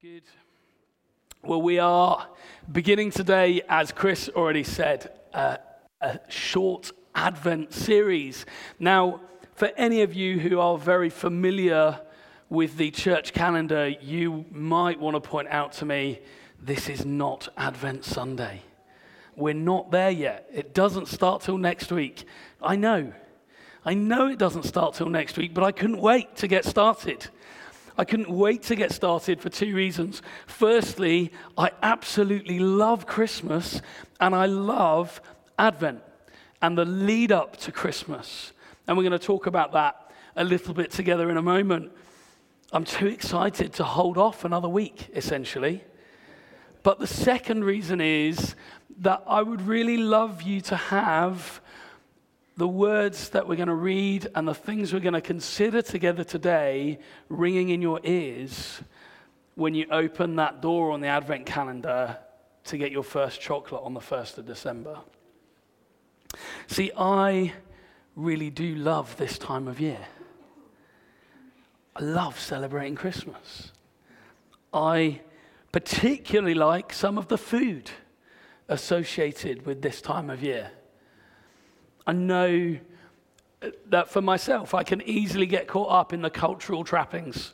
Good. Well, we are beginning today, as Chris already said, a short Advent series. Now, for any of you who are very familiar with the church calendar, you might want to point out to me, this is not Advent Sunday. We're not there yet. It doesn't start till next week. I know it doesn't start till next week, but I couldn't wait to get started. I couldn't wait to get started for two reasons. Firstly, I absolutely love Christmas and I love Advent and the lead up to Christmas. And we're going to talk about that a little bit together in a moment. I'm too excited to hold off another week, essentially. But the second reason is that I would really love you to have the words that we're going to read and the things we're going to consider together today ringing in your ears when you open that door on the Advent calendar to get your first chocolate on the 1st of December. See, I really do love this time of year. I love celebrating Christmas. I particularly like some of the food associated with this time of year. I know that for myself, I can easily get caught up in the cultural trappings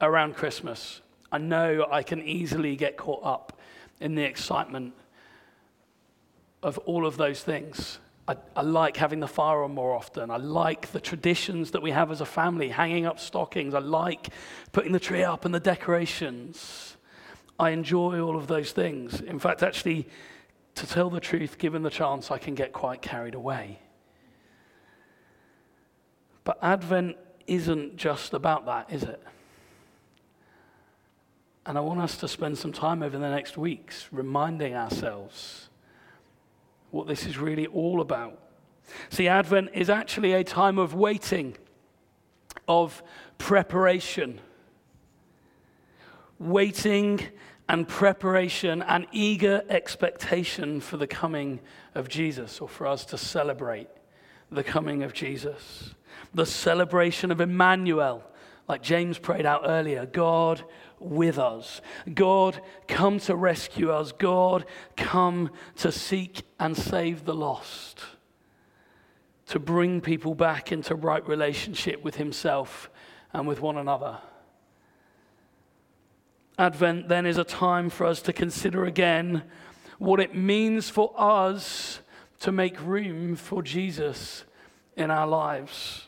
around Christmas. I know I can easily get caught up in the excitement of all of those things. I like having the fire on more often. I like the traditions that we have as a family, hanging up stockings. I like putting the tree up and the decorations. I enjoy all of those things. In fact, actually, to tell the truth, given the chance, I can get quite carried away. But Advent isn't just about that, is it? And I want us to spend some time over the next weeks reminding ourselves what this is really all about. See, Advent is actually a time of waiting, of preparation. Waiting and preparation and eager expectation for the coming of Jesus, or for us to celebrate the coming of Jesus. The celebration of Emmanuel, like James prayed out earlier, God with us. God come to rescue us. God come to seek and save the lost, to bring people back into right relationship with himself and with one another. Advent then is a time for us to consider again what it means for us to make room for Jesus in our lives.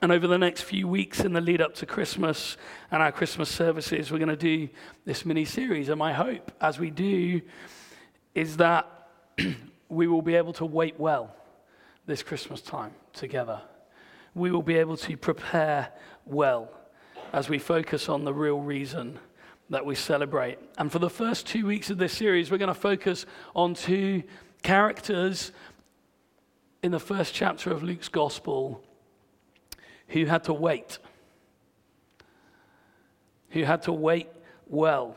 And over the next few weeks in the lead up to Christmas and our Christmas services, we're going to do this mini-series. And my hope as we do is that we will be able to wait well this Christmas time together. We will be able to prepare well as we focus on the real reason that we celebrate. And for the first 2 weeks of this series, we're going to focus on two characters in the first chapter of Luke's gospel who had to wait. Who had to wait well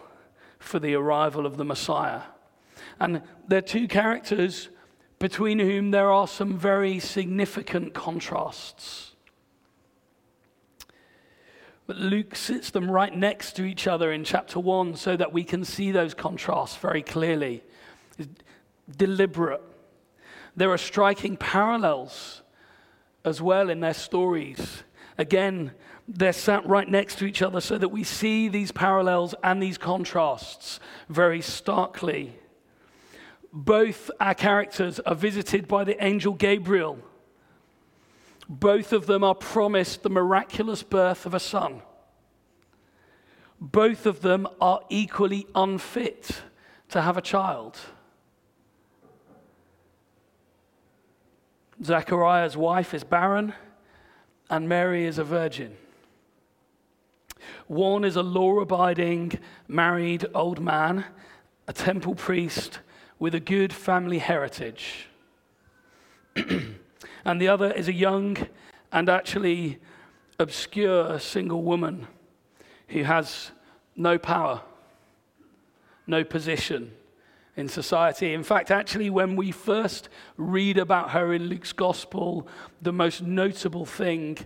for the arrival of the Messiah. And they're two characters between whom there are some very significant contrasts. But Luke sits them right next to each other in chapter 1 so that we can see those contrasts very clearly. It's deliberate. There are striking parallels as well in their stories. Again, they're sat right next to each other so that we see these parallels and these contrasts very starkly. Both our characters are visited by the angel Gabriel. Both of them are promised the miraculous birth of a son. Both of them are equally unfit to have a child. Zechariah's wife is barren, and Mary is a virgin. One is a law-abiding, married old man, a temple priest with a good family heritage. And the other is a young and actually obscure single woman who has no power, no position in society. In fact, actually, when we first read about her in Luke's gospel, the most notable thing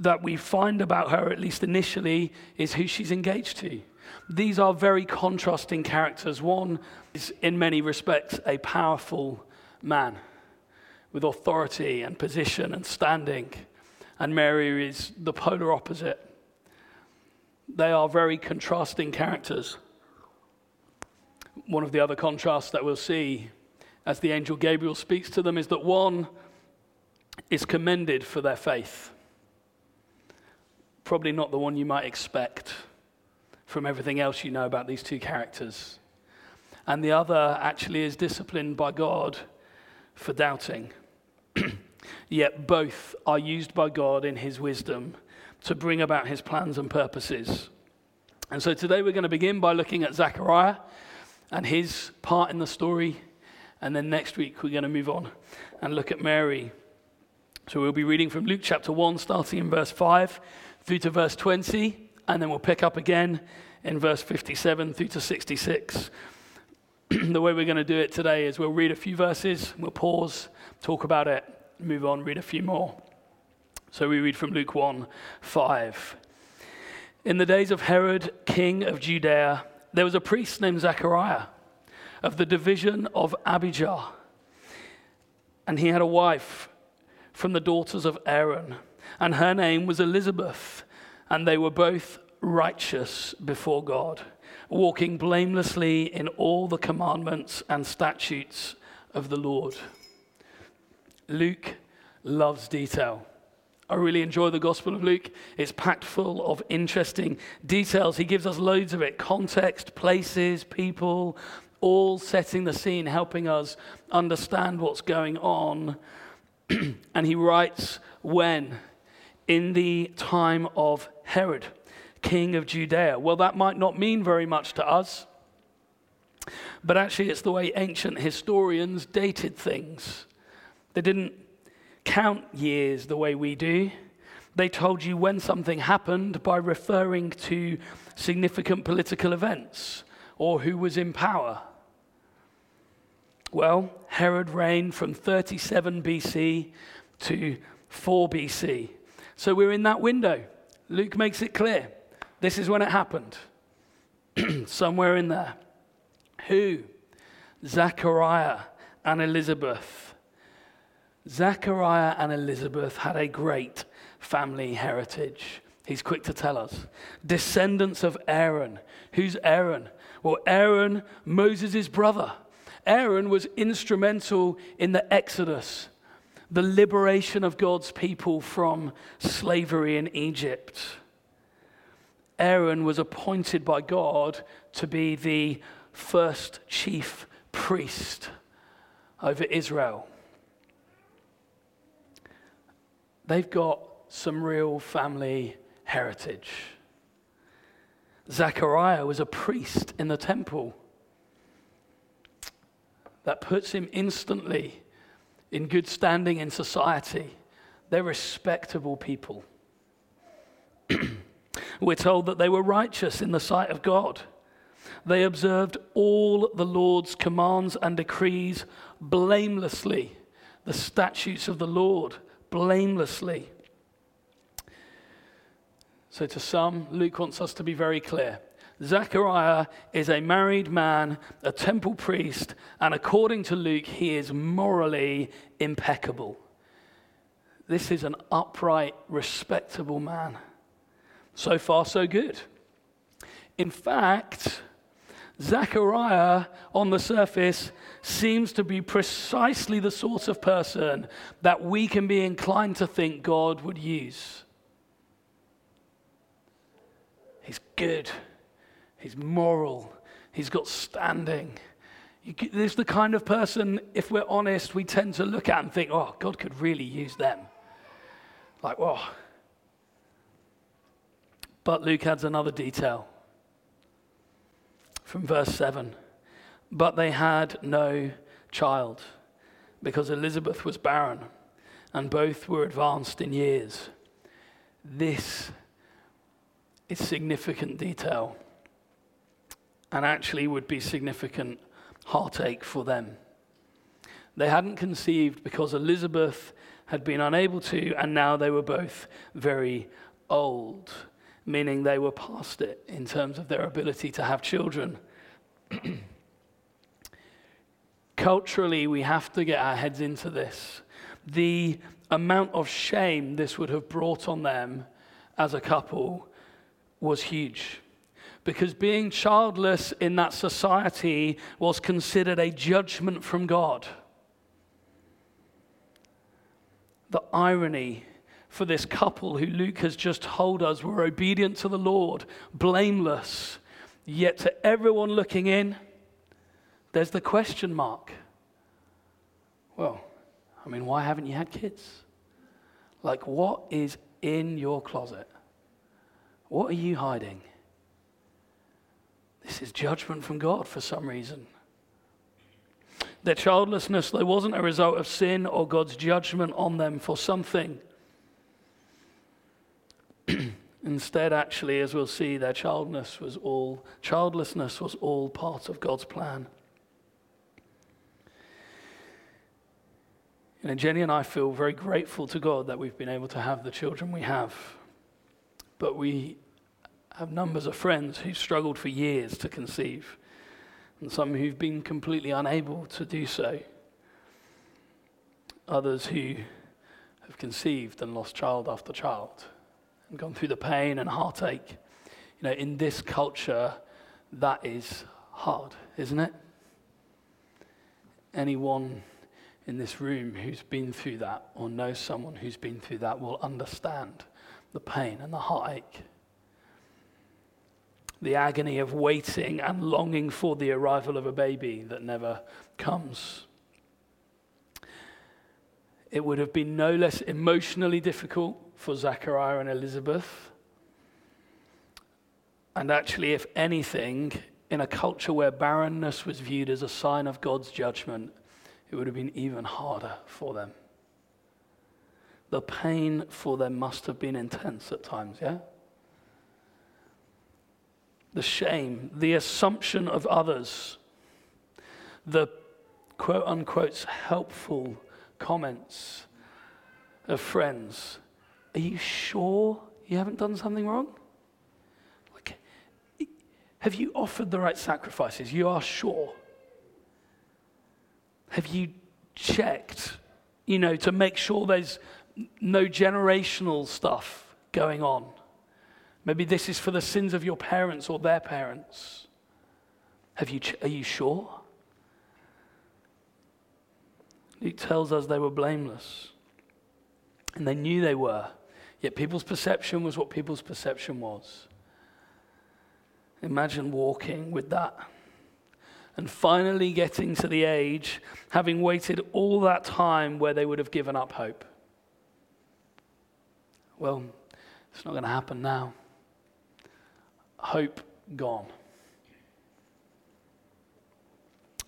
that we find about her, at least initially, is who she's engaged to. These are very contrasting characters. One is, in many respects, a powerful man with authority and position and standing, and Mary is the polar opposite. They are very contrasting characters. One of the other contrasts that we'll see as the angel Gabriel speaks to them is that one is commended for their faith. Probably not the one you might expect from everything else you know about these two characters. And the other actually is disciplined by God for doubting. Yet both are used by God in his wisdom to bring about his plans and purposes. And so today we're going to begin by looking at Zechariah and his part in the story. And then next week we're going to move on and look at Mary. So we'll be reading from Luke chapter 1, starting in verse 5 through to verse 20. And then we'll pick up again in verse 57 through to 66. The way we're going to do it today is we'll read a few verses, we'll pause, talk about it, move on, read a few more. So we read from Luke 1:5. In the days of Herod, king of Judea, there was a priest named Zechariah of the division of Abijah. And he had a wife from the daughters of Aaron, and her name was Elizabeth. And they were both righteous before God, walking blamelessly in all the commandments and statutes of the Lord. Luke loves detail. I really enjoy the Gospel of Luke. It's packed full of interesting details. He gives us loads of it. Context, places, people, all setting the scene, helping us understand what's going on. And he writes when? In the time of Herod, king of Judea. Well, that might not mean very much to us, but actually it's the way ancient historians dated things. They didn't count years the way we do. They told you when something happened by referring to significant political events or who was in power. Well, Herod reigned from 37 BC to 4 BC. So we're in that window. Luke makes it clear. This is when it happened. Somewhere in there. Who? Zechariah and Elizabeth. Zechariah and Elizabeth had a great family heritage. He's quick to tell us. Descendants of Aaron. Who's Aaron? Well, Aaron, Moses' brother. Aaron was instrumental in the Exodus, the liberation of God's people from slavery in Egypt. Aaron was appointed by God to be the first chief priest over Israel. They've got some real family heritage. Zechariah was a priest in the temple. That puts him instantly in good standing in society. They're respectable people. We're told that they were righteous in the sight of God. They observed all the Lord's commands and decrees blamelessly, the statutes of the Lord blamelessly. So to some, Luke wants us to be very clear. Zechariah is a married man, a temple priest, and according to Luke, he is morally impeccable. This is an upright, respectable man. So far, so good. In fact, Zechariah, on the surface, seems to be precisely the sort of person that we can be inclined to think God would use. He's good. He's moral. He's got standing. This is the kind of person, if we're honest, we tend to look at and think, oh, God could really use them. Like, whoa. But Luke adds another detail from verse 7. But they had no child because Elizabeth was barren and both were advanced in years. This is significant detail. And actually would be significant heartache for them. They hadn't conceived because Elizabeth had been unable to, and now they were both very old. meaning they were past it in terms of their ability to have children. Culturally, we have to get our heads into this. The amount of shame this would have brought on them as a couple was huge, because being childless in that society was considered a judgment from God. The irony for this couple who Luke has just told us were obedient to the Lord, blameless, yet to everyone looking in, there's the question mark. Well, I mean, why haven't you had kids? Like, what is in your closet? What are you hiding? This is judgment from God for some reason. Their childlessness, though, wasn't a result of sin or God's judgment on them for something. Instead, actually, as we'll see, their childlessness was all part of God's plan. You know, Jenny and I feel very grateful to God that we've been able to have the children we have. But we have numbers of friends who've struggled for years to conceive, and some who've been completely unable to do so. Others who have conceived and lost child after child and gone through the pain and heartache. You know, in this culture, that is hard, isn't it? Anyone in this room who's been through that or knows someone who's been through that will understand the pain and the heartache. The agony of waiting and longing for the arrival of a baby that never comes. It would have been no less emotionally difficult for Zechariah and Elizabeth. And actually, if anything, in a culture where barrenness was viewed as a sign of God's judgment, it would have been even harder for them. The pain for them must have been intense at times, yeah? The shame, the assumption of others, the quote-unquote helpful comments of friends. Are you sure you haven't done something wrong? Like, have you offered the right sacrifices? You are sure? Have you checked, you know, to make sure there's no generational stuff going on? Maybe this is for the sins of your parents or their parents. Are you sure? Luke tells us they were blameless. And they knew they were. Yet people's perception was what people's perception was. Imagine walking with that. And finally getting to the age, having waited all that time, where they would have given up hope. Well, it's not going to happen now. Hope gone.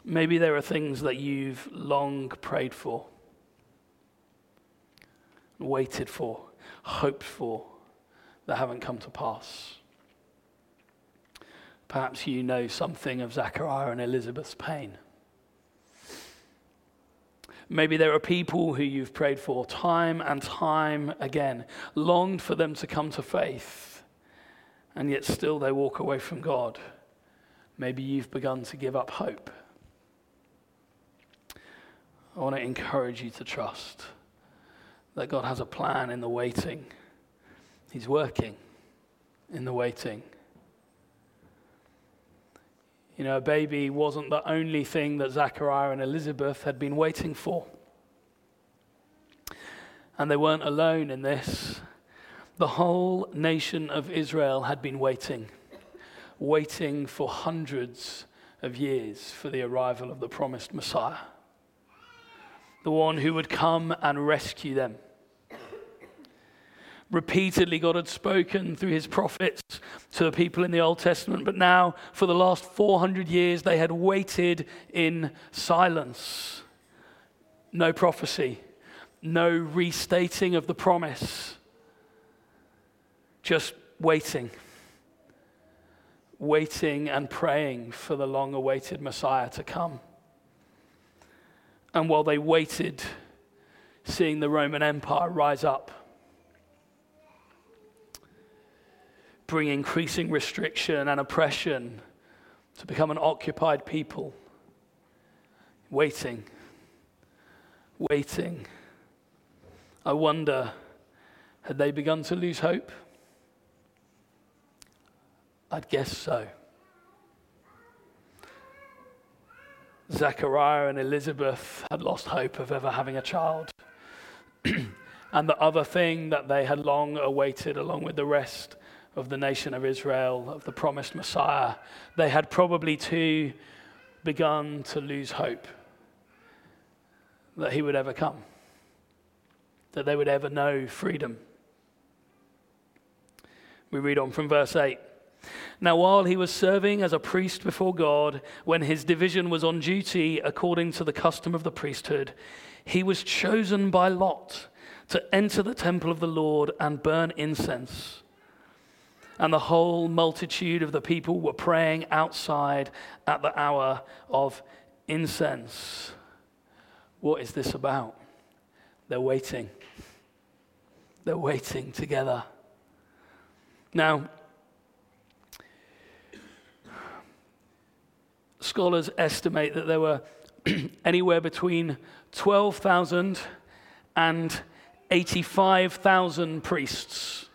Maybe there are things that you've long prayed for, waited for, hoped for, that haven't come to pass. Perhaps you know something of Zechariah and Elizabeth's pain. Maybe there are people who you've prayed for time and time again, longed for them to come to faith, and yet still they walk away from God. Maybe you've begun to give up hope. I want to encourage you to trust that God has a plan in the waiting. He's working in the waiting. You know, a baby wasn't the only thing that Zechariah and Elizabeth had been waiting for. And they weren't alone in this. The whole nation of Israel had been waiting for hundreds of years for the arrival of the promised Messiah, the one who would come and rescue them. Repeatedly, God had spoken through his prophets to the people in the Old Testament, but now, for the last 400 years, they had waited in silence. No prophecy, no restating of the promise. Just waiting and praying for the long-awaited Messiah to come. And while they waited, seeing the Roman Empire rise up. bring increasing restriction and oppression to become an occupied people. Waiting. I wonder, had they begun to lose hope? I'd guess so. Zechariah and Elizabeth had lost hope of ever having a child. And the other thing that they had long awaited, along with the rest of the nation of Israel, of the promised Messiah, they had probably too begun to lose hope that he would ever come, that they would ever know freedom. We read on from verse 8. Now while he was serving as a priest before God, when his division was on duty according to the custom of the priesthood, he was chosen by lot to enter the temple of the Lord and burn incense. And the whole multitude of the people were praying outside at the hour of incense. What is this about? They're waiting. They're waiting together. Now, scholars estimate that there were anywhere between 12,000 and 85,000 priests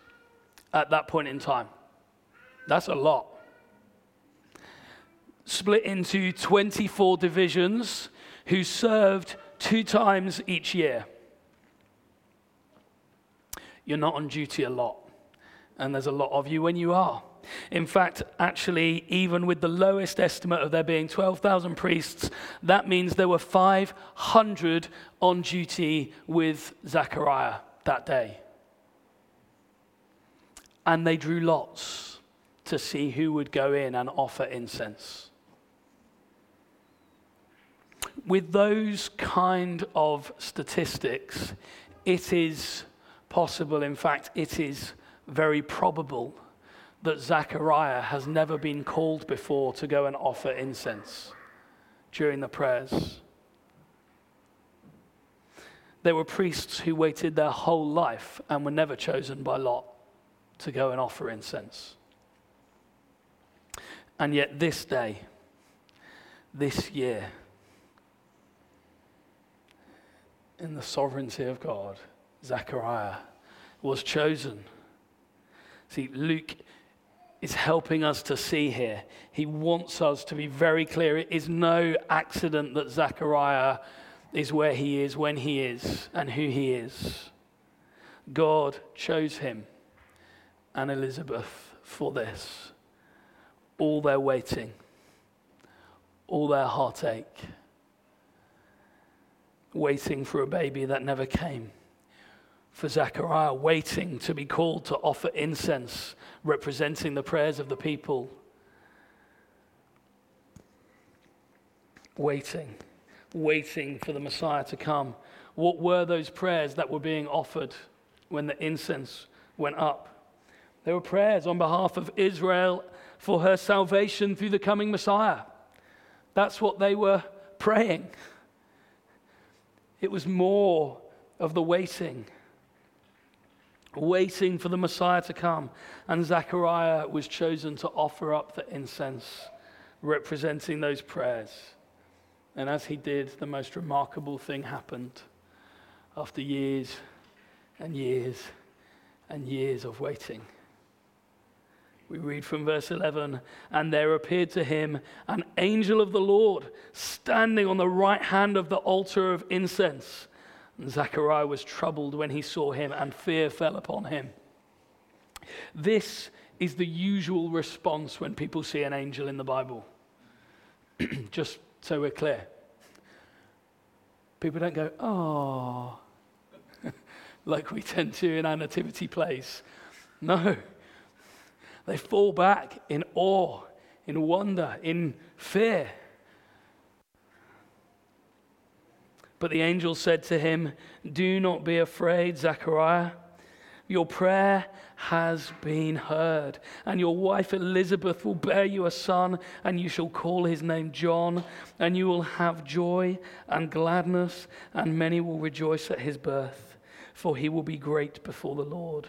at that point in time. That's a lot. Split into 24 divisions who served 2 times each year. You're not on duty a lot, and there's a lot of you when you are. In fact, actually, even with the lowest estimate of there being 12,000 priests, that means there were 500 on duty with Zechariah that day. And they drew lots to see who would go in and offer incense. With those kind of statistics, it is possible, in fact, it is very probable that Zechariah has never been called before to go and offer incense during the prayers. There were priests who waited their whole life and were never chosen by lot to go and offer incense. And yet this day, this year, in the sovereignty of God, Zechariah was chosen. See, Luke is helping us to see here. He wants us to be very clear. It is no accident that Zechariah is where he is, when he is, and who he is. God chose him and Elizabeth for this. All their waiting, all their heartache, waiting for a baby that never came. For Zechariah, waiting to be called to offer incense, representing the prayers of the people. Waiting for the Messiah to come. What were those prayers that were being offered when the incense went up? They were prayers on behalf of Israel for her salvation through the coming Messiah. That's what they were praying. It was more of the waiting for the Messiah to come. And Zechariah was chosen to offer up the incense representing those prayers. And as he did, the most remarkable thing happened after years and years and years of waiting. We read from verse 11, and there appeared to him an angel of the Lord standing on the right hand of the altar of incense. And Zechariah was troubled when he saw him, and fear fell upon him. This is the usual response when people see an angel in the Bible. Just so we're clear. People don't go, oh, like we tend to in our nativity plays. No. They fall back in awe, in wonder, in fear. But the angel said to him, do not be afraid, Zechariah. Your prayer has been heard, and your wife Elizabeth will bear you a son, and you shall call his name John, and you will have joy and gladness, and many will rejoice at his birth, for he will be great before the Lord.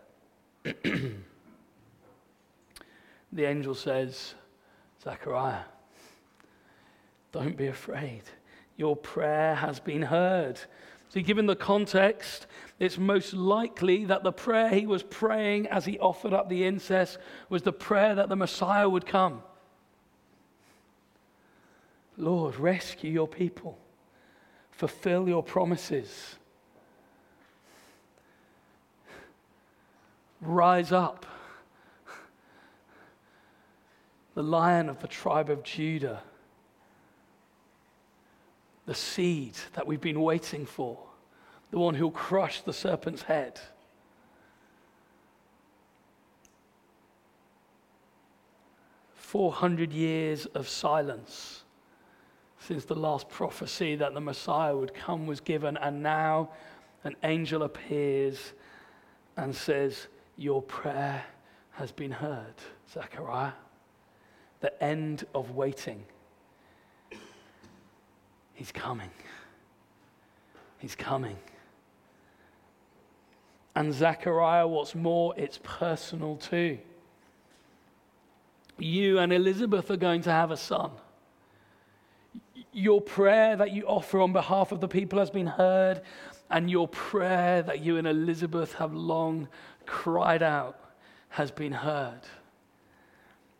The angel says, Zechariah, don't be afraid. Your prayer has been heard. See, given the context, it's most likely that the prayer he was praying as he offered up the incense was the prayer that the Messiah would come. Lord, rescue your people. Fulfill your promises. Rise up. The Lion of the tribe of Judah. The seed that we've been waiting for, the one who'll crush the serpent's head. "400 years of silence since the last prophecy that the Messiah would come was given, and now an angel appears and says, your prayer has been heard, Zechariah. The end of waiting. He's coming. He's coming. And Zechariah, what's more, it's personal too. You and Elizabeth are going to have a son. Your prayer that you offer on behalf of the people has been heard, and your prayer that you and Elizabeth have long cried out has been heard.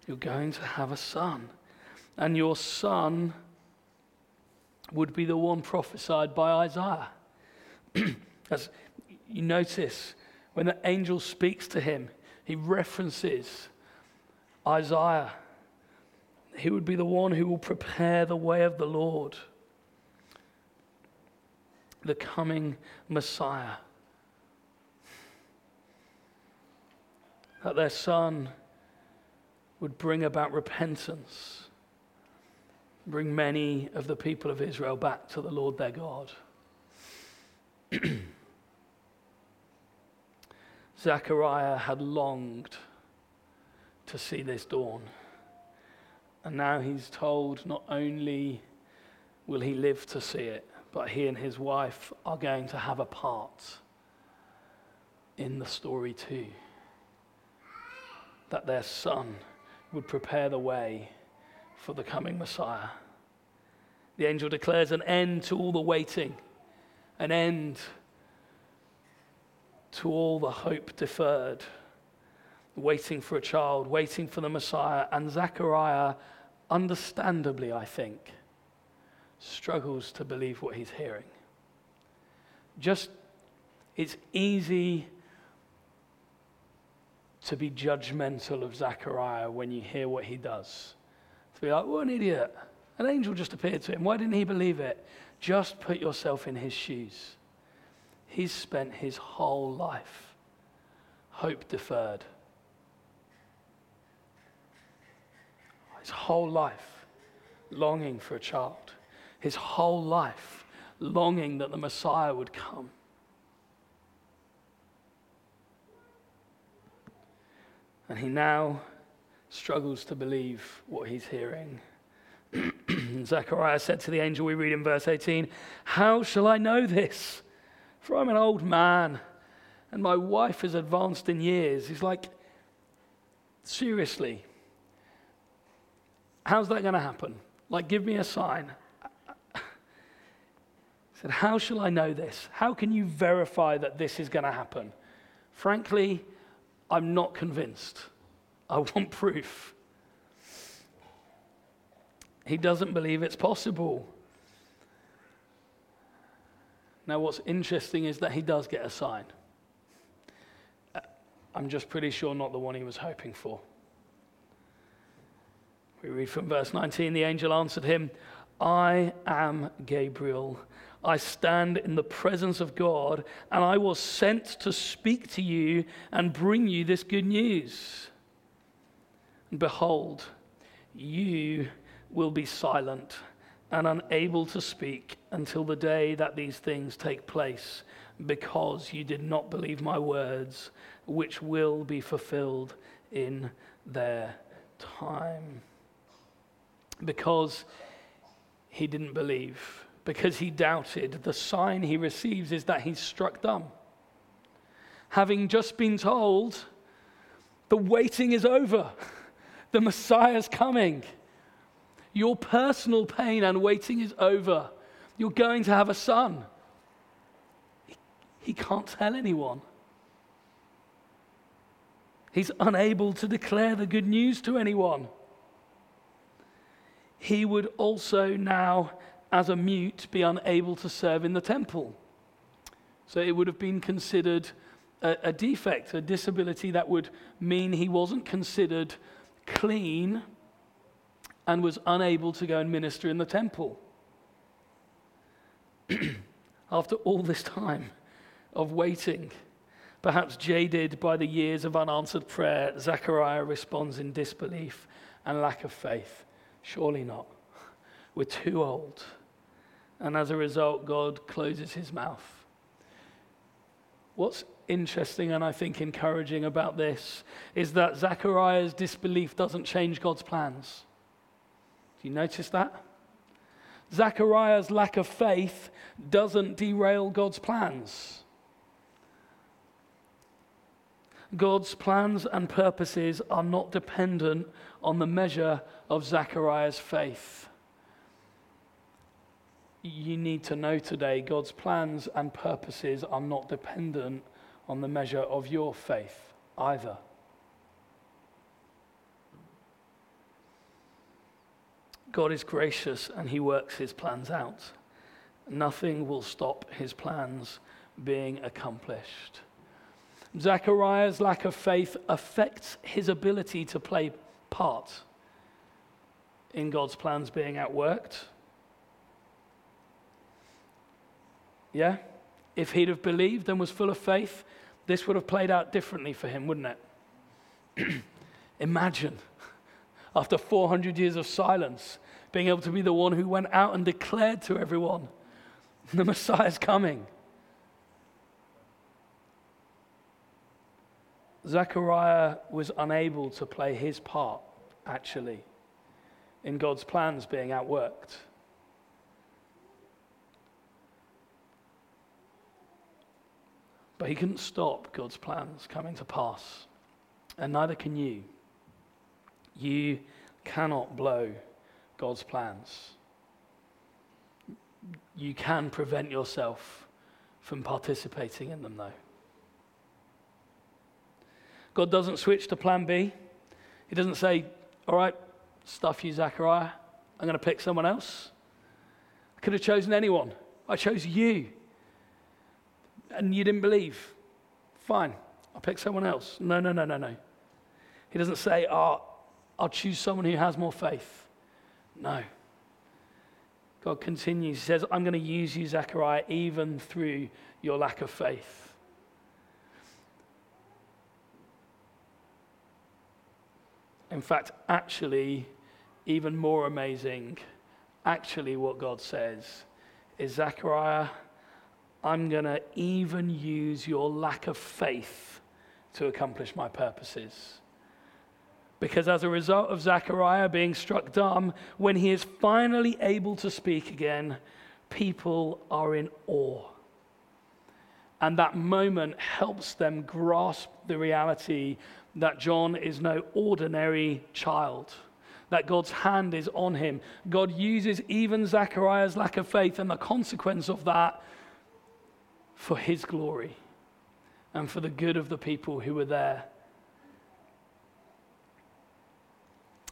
You're going to have a son, and your son would be the one prophesied by Isaiah. As you notice, when the angel speaks to him, he references Isaiah. He would be the one who will prepare the way of the Lord. The coming Messiah. That their son would bring about repentance. Bring many of the people of Israel back to the Lord their God. Zechariah had longed to see this dawn. And now he's told not only will he live to see it, but he and his wife are going to have a part in the story too. That their son would prepare the way for the coming Messiah. The angel declares an end to all the waiting, an end to all the hope deferred, waiting for a child, waiting for the Messiah. And Zechariah, understandably, I think, struggles to believe what he's hearing. It's easy to be judgmental of Zechariah when you hear what he does. Be like, what an idiot. An angel just appeared to him. Why didn't he believe it? Just put yourself in his shoes. He's spent his whole life, hope deferred. His whole life longing for a child. His whole life longing that the Messiah would come. And he now struggles to believe what he's hearing. Zechariah said to the angel, we read in verse 18, how shall I know this? For I'm an old man and my wife is advanced in years. He's like, seriously, how's that going to happen? Like, give me a sign. He said, how shall I know this? How can you verify that this is going to happen? Frankly, I'm not convinced. I want proof. He doesn't believe it's possible. Now, what's interesting is that he does get a sign. I'm just pretty sure not the one he was hoping for. We read from verse 19, the angel answered him, I am Gabriel. I stand in the presence of God, and I was sent to speak to you and bring you this good news. And behold, you will be silent and unable to speak until the day that these things take place, because you did not believe my words, which will be fulfilled in their time. Because he didn't believe, because he doubted, the sign he receives is that he's struck dumb. Having just been told, the waiting is over, the Messiah's coming. Your personal pain and waiting is over. You're going to have a son. He can't tell anyone. He's unable to declare the good news to anyone. He would also now, as a mute, be unable to serve in the temple. So it would have been considered a defect, a disability that would mean he wasn't considered clean and was unable to go and minister in the temple. After all this time of waiting, perhaps jaded by the years of unanswered prayer, Zechariah responds in disbelief and lack of faith. Surely not. We're too old. And as a result, God closes his mouth. What's interesting and I think encouraging about this is that Zechariah's disbelief doesn't change God's plans. Do you notice that? Zechariah's lack of faith doesn't derail God's plans. God's plans and purposes are not dependent on the measure of Zechariah's faith. You need to know today, God's plans and purposes are not dependent on the measure of your faith either. God is gracious and he works his plans out. Nothing will stop his plans being accomplished. Zechariah's lack of faith affects his ability to play part in God's plans being outworked. Yeah? If he'd have believed and was full of faith, this would have played out differently for him, wouldn't it? Imagine, after 400 years of silence, being able to be the one who went out and declared to everyone, the Messiah's coming. Zechariah was unable to play his part, actually, in God's plans being outworked. But he couldn't stop God's plans coming to pass, and neither can you. You cannot blow God's plans. You can prevent yourself from participating in them, though. God doesn't switch to plan B. He doesn't say, all right, stuff you, Zechariah. I'm going to pick someone else. I could have chosen anyone. I chose you. And you didn't believe. Fine, I'll pick someone else. No. He doesn't say, oh, I'll choose someone who has more faith. No. God continues. He says, I'm going to use you, Zechariah, even through your lack of faith. In fact, actually, even more amazing, actually what God says is, Zechariah, I'm going to even use your lack of faith to accomplish my purposes. Because as a result of Zechariah being struck dumb, when he is finally able to speak again, people are in awe. And that moment helps them grasp the reality that John is no ordinary child, that God's hand is on him. God uses even Zechariah's lack of faith and the consequence of that for his glory and for the good of the people who were there.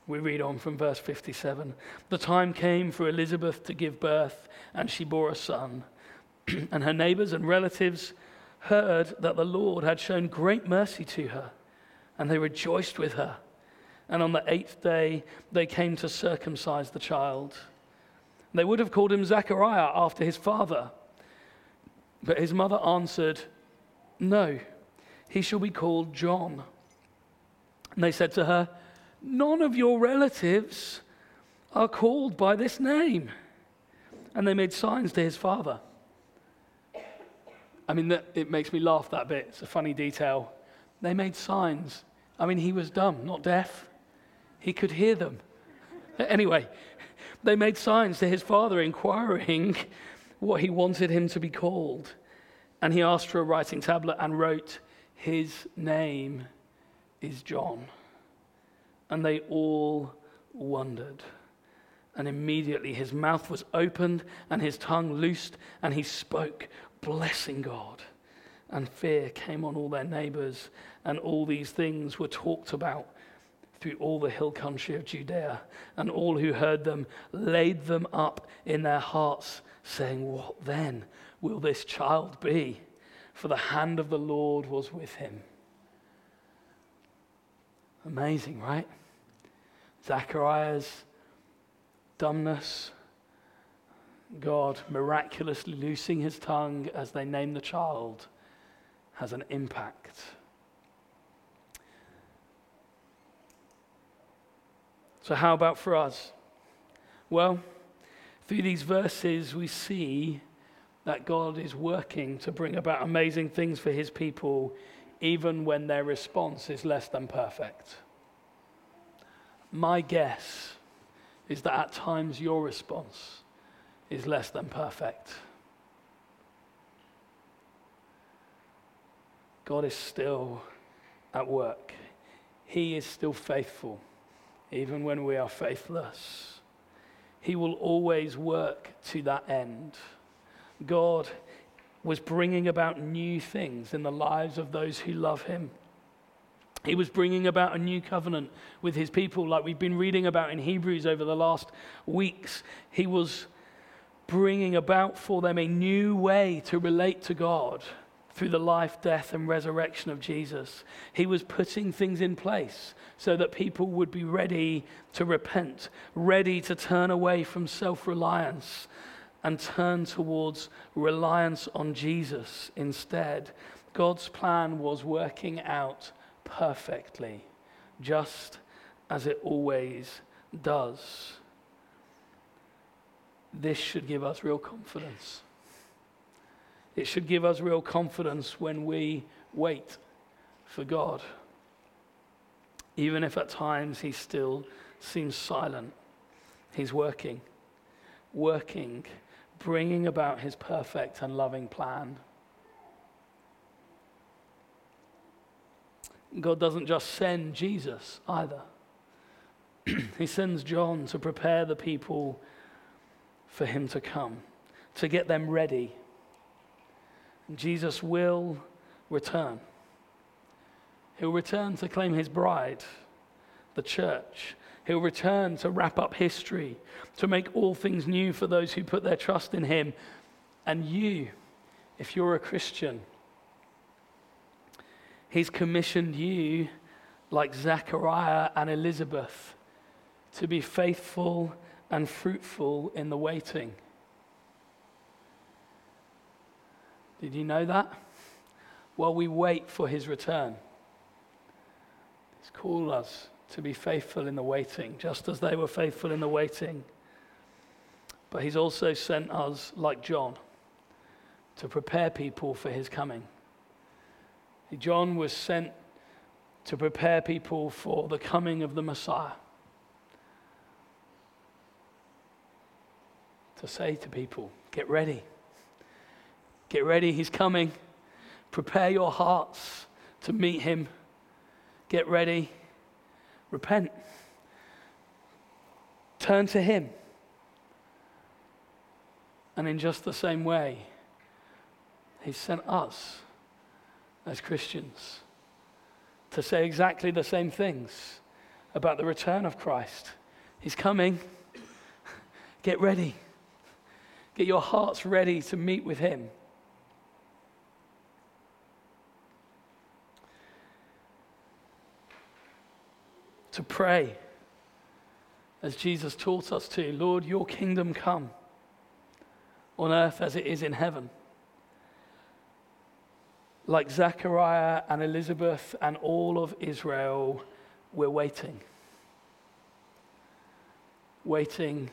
We read on from verse 57. The time came for Elizabeth to give birth, and she bore a son. And her neighbors and relatives heard that the Lord had shown great mercy to her, and they rejoiced with her. And on the 8th day, they came to circumcise the child. They would have called him Zechariah after his father, But his mother answered, "No, he shall be called John." And they said to her, "None of your relatives are called by this name." And they made signs to his father. I mean, it makes me laugh, that bit. It's a funny detail. They made signs. I mean, he was dumb, not deaf. He could hear them. Anyway, they made signs to his father, inquiring what he wanted him to be called. And he asked for a writing tablet and wrote, "His name is John." And they all wondered. And immediately his mouth was opened and his tongue loosed, and he spoke, blessing God. And fear came on all their neighbors, and all these things were talked about through all the hill country of Judea. And all who heard them laid them up in their hearts, saying, "What then will this child be? For the hand of the Lord was with him." Amazing, right? Zechariah's dumbness, God miraculously loosing his tongue as they name the child, has an impact. So how about for us? Well, through these verses we see that God is working to bring about amazing things for his people, even when their response is less than perfect. My guess is that at times your response is less than perfect. God is still at work. He is still faithful, even when we are faithless. He will always work to that end. God was bringing about new things in the lives of those who love him. He was bringing about a new covenant with his people, like we've been reading about in Hebrews over the last weeks. He was bringing about for them a new way to relate to God through the life, death, and resurrection of Jesus. He was putting things in place so that people would be ready to repent, ready to turn away from self-reliance and turn towards reliance on Jesus instead. God's plan was working out perfectly, just as it always does. This should give us real confidence. It should give us real confidence when we wait for God, even if at times he still seems silent. He's working, bringing about his perfect and loving plan. God doesn't just send Jesus either. He sends John to prepare the people for him to come, to get them ready. Jesus will return. He'll return to claim his bride, the church. He'll return to wrap up history, to make all things new for those who put their trust in him. And you, if you're a Christian, he's commissioned you, like Zechariah and Elizabeth, to be faithful and fruitful in the waiting. Did you know that? While we wait for his return, he's called us to be faithful in the waiting, just as they were faithful in the waiting. But he's also sent us, like John, to prepare people for his coming. John was sent to prepare people for the coming of the Messiah, to say to people, get ready, he's coming. Prepare your hearts to meet him. Get ready. Repent. Turn to him. And in just the same way, he sent us as Christians to say exactly the same things about the return of Christ. He's coming. Get ready. Get your hearts ready to meet with him. To pray as Jesus taught us to, "Lord, your kingdom come on earth as it is in heaven." like Zechariah and Elizabeth and all of Israel, we're waiting. Waiting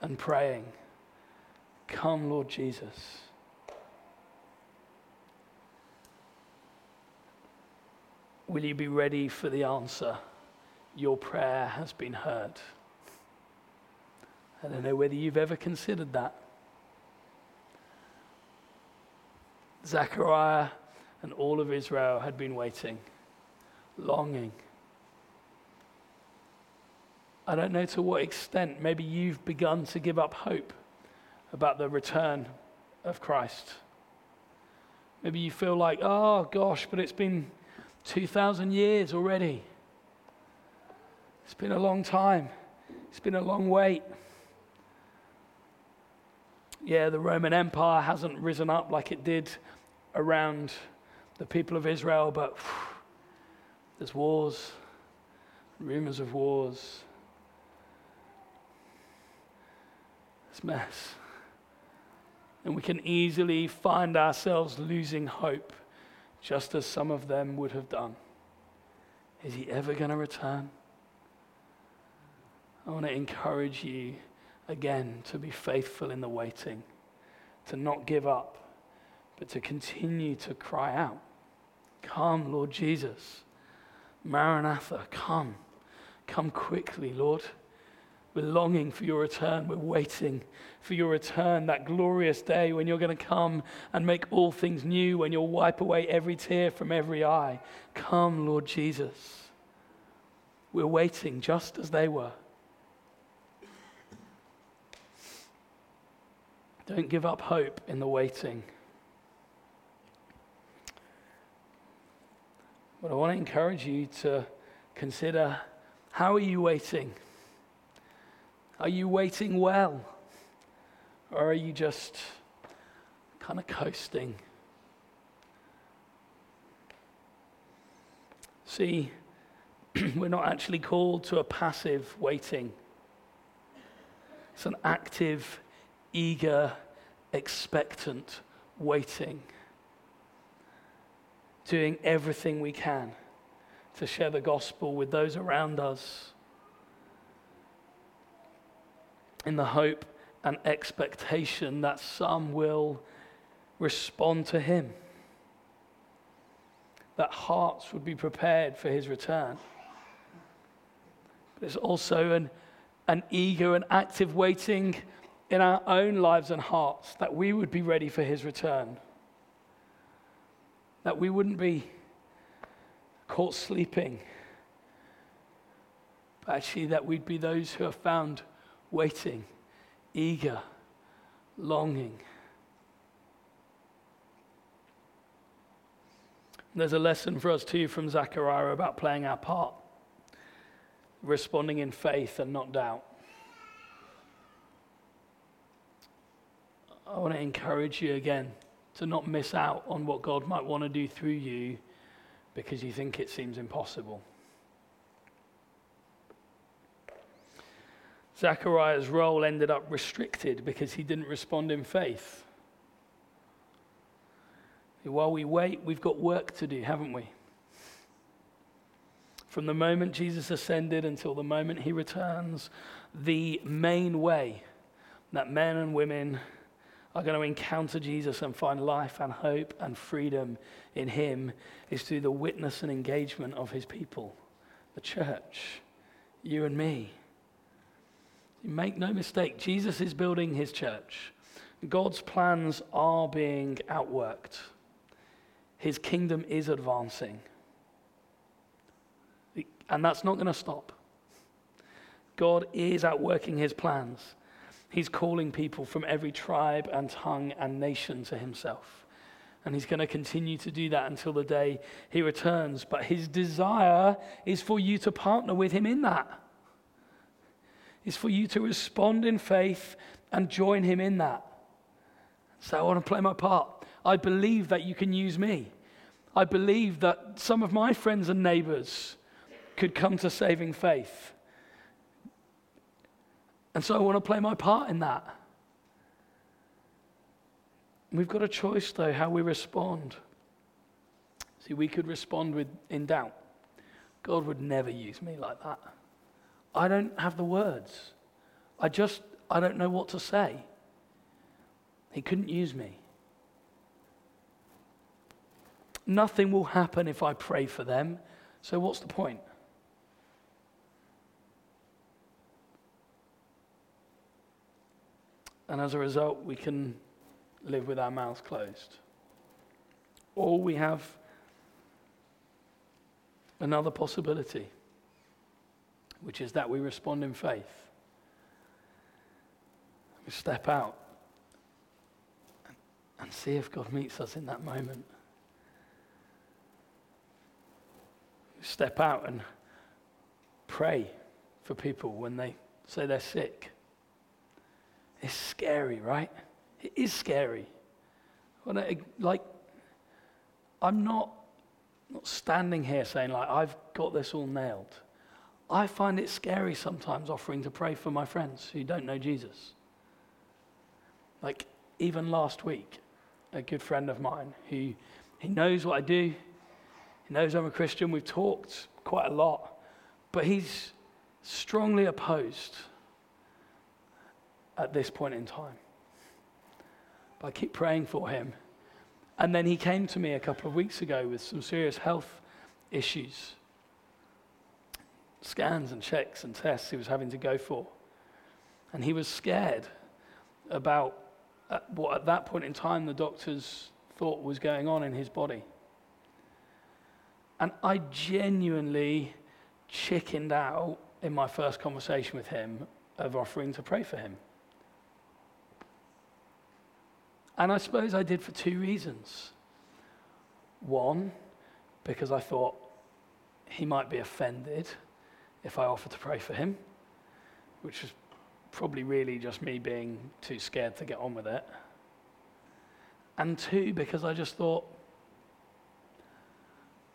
and praying. Come, Lord Jesus. Will you be ready for the answer? Your prayer has been heard. I don't know whether you've ever considered that. Zechariah and all of Israel had been waiting, longing. I don't know to what extent, maybe you've begun to give up hope about the return of Christ. Maybe you feel like, oh gosh, but it's been 2,000 years already. It's been a long time. It's been a long wait. Yeah, the Roman Empire hasn't risen up like it did around the people of Israel, but there's wars, rumors of wars. It's mess. And we can easily find ourselves losing hope, just as some of them would have done. Is he ever going to return? I want to encourage you again to be faithful in the waiting, to not give up, but to continue to cry out, come, Lord Jesus. Maranatha, come. Come quickly, Lord. We're longing for your return. We're waiting for your return, that glorious day when you're going to come and make all things new, when you'll wipe away every tear from every eye. Come, Lord Jesus. We're waiting just as they were. Don't give up hope in the waiting. But I want to encourage you to consider, how are you waiting? Are you waiting well? Or are you just kind of coasting? See, we're not actually called to a passive waiting. It's an active, eager, expectant waiting. Doing everything we can to share the gospel with those around us, in the hope and expectation that some will respond to him, that hearts would be prepared for his return. But it's also an eager and active waiting in our own lives and hearts, that we would be ready for his return, that we wouldn't be caught sleeping, but actually that we'd be those who are found waiting, eager, longing. There's a lesson for us too from Zechariah about playing our part, responding in faith and not doubt. I want to encourage you again to not miss out on what God might want to do through you because you think it seems impossible. Zechariah's role ended up restricted because he didn't respond in faith. While we wait, we've got work to do, haven't we? From the moment Jesus ascended until the moment he returns, the main way that men and women are going to encounter Jesus and find life and hope and freedom in him is through the witness and engagement of his people, the church, you and me. Make no mistake, Jesus is building his church. God's plans are being outworked. His kingdom is advancing. And that's not going to stop. God is outworking his plans. He's calling people from every tribe and tongue and nation to himself. And he's going to continue to do that until the day he returns. But his desire is for you to partner with him in that. Is for you to respond in faith and join him in that. So I want to play my part. I believe that you can use me. I believe that some of my friends and neighbors could come to saving faith. And so I want to play my part in that. We've got a choice, though, how we respond. See, we could respond in doubt. God would never use me like that. I don't have the words. I don't know what to say. He couldn't use me. Nothing will happen if I pray for them. So what's the point? And as a result, we can live with our mouths closed. Or we have another possibility, which is that we respond in faith. We step out and see if God meets us in that moment. We step out and pray for people when they say they're sick. It's scary, right? It is scary. I'm not standing here saying I've got this all nailed. I find it scary sometimes offering to pray for my friends who don't know Jesus. Even last week, a good friend of mine who he knows what I do, he knows I'm a Christian, we've talked quite a lot, but he's strongly opposed at this point in time. But I keep praying for him. And then he came to me a couple of weeks ago with some serious health issues. Scans and checks and tests he was having to go for. And he was scared about what at that point in time the doctors thought was going on in his body. And I genuinely chickened out in my first conversation with him of offering to pray for him. And I suppose I did for two reasons. One, because I thought he might be offended if I offered to pray for him, which was probably really just me being too scared to get on with it. And two, because I just thought,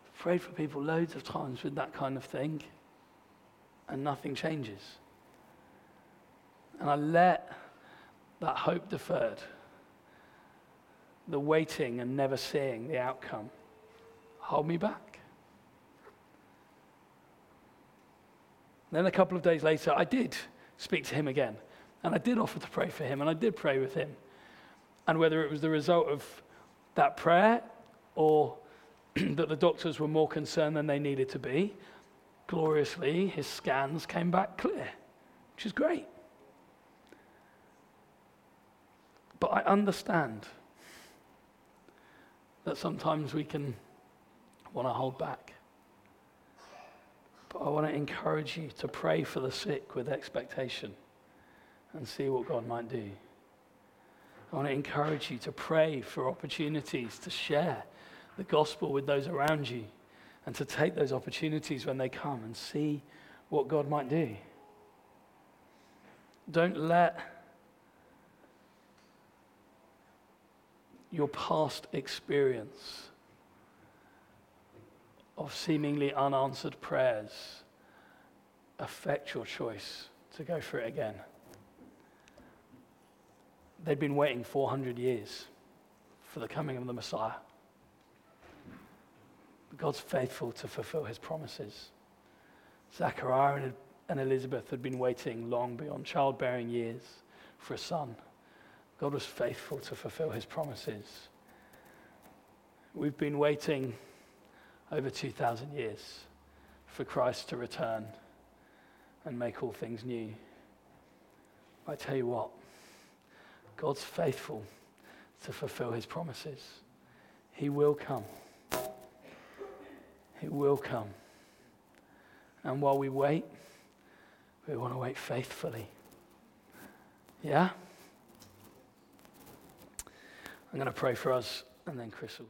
I've prayed for people loads of times with that kind of thing, and nothing changes. And I let that hope deferred, the waiting and never seeing the outcome, hold me back. Then a couple of days later, I did speak to him again. And I did offer to pray for him, and I did pray with him. And whether it was the result of that prayer or that the doctors were more concerned than they needed to be, gloriously, his scans came back clear, which is great. But I understand that sometimes we can want to hold back. But I want to encourage you to pray for the sick with expectation and see what God might do. I want to encourage you to pray for opportunities to share the gospel with those around you and to take those opportunities when they come and see what God might do. Don't let your past experience of seemingly unanswered prayers affect your choice to go for it again. They'd been waiting 400 years for the coming of the Messiah. But God's faithful to fulfill his promises. Zechariah and Elizabeth had been waiting long beyond childbearing years for a son. God was faithful to fulfill his promises. We've been waiting over 2,000 years for Christ to return and make all things new. I tell you what, God's faithful to fulfill his promises. He will come. He will come. And while we wait, we want to wait faithfully. Yeah? I'm going to pray for us, and then Chris will...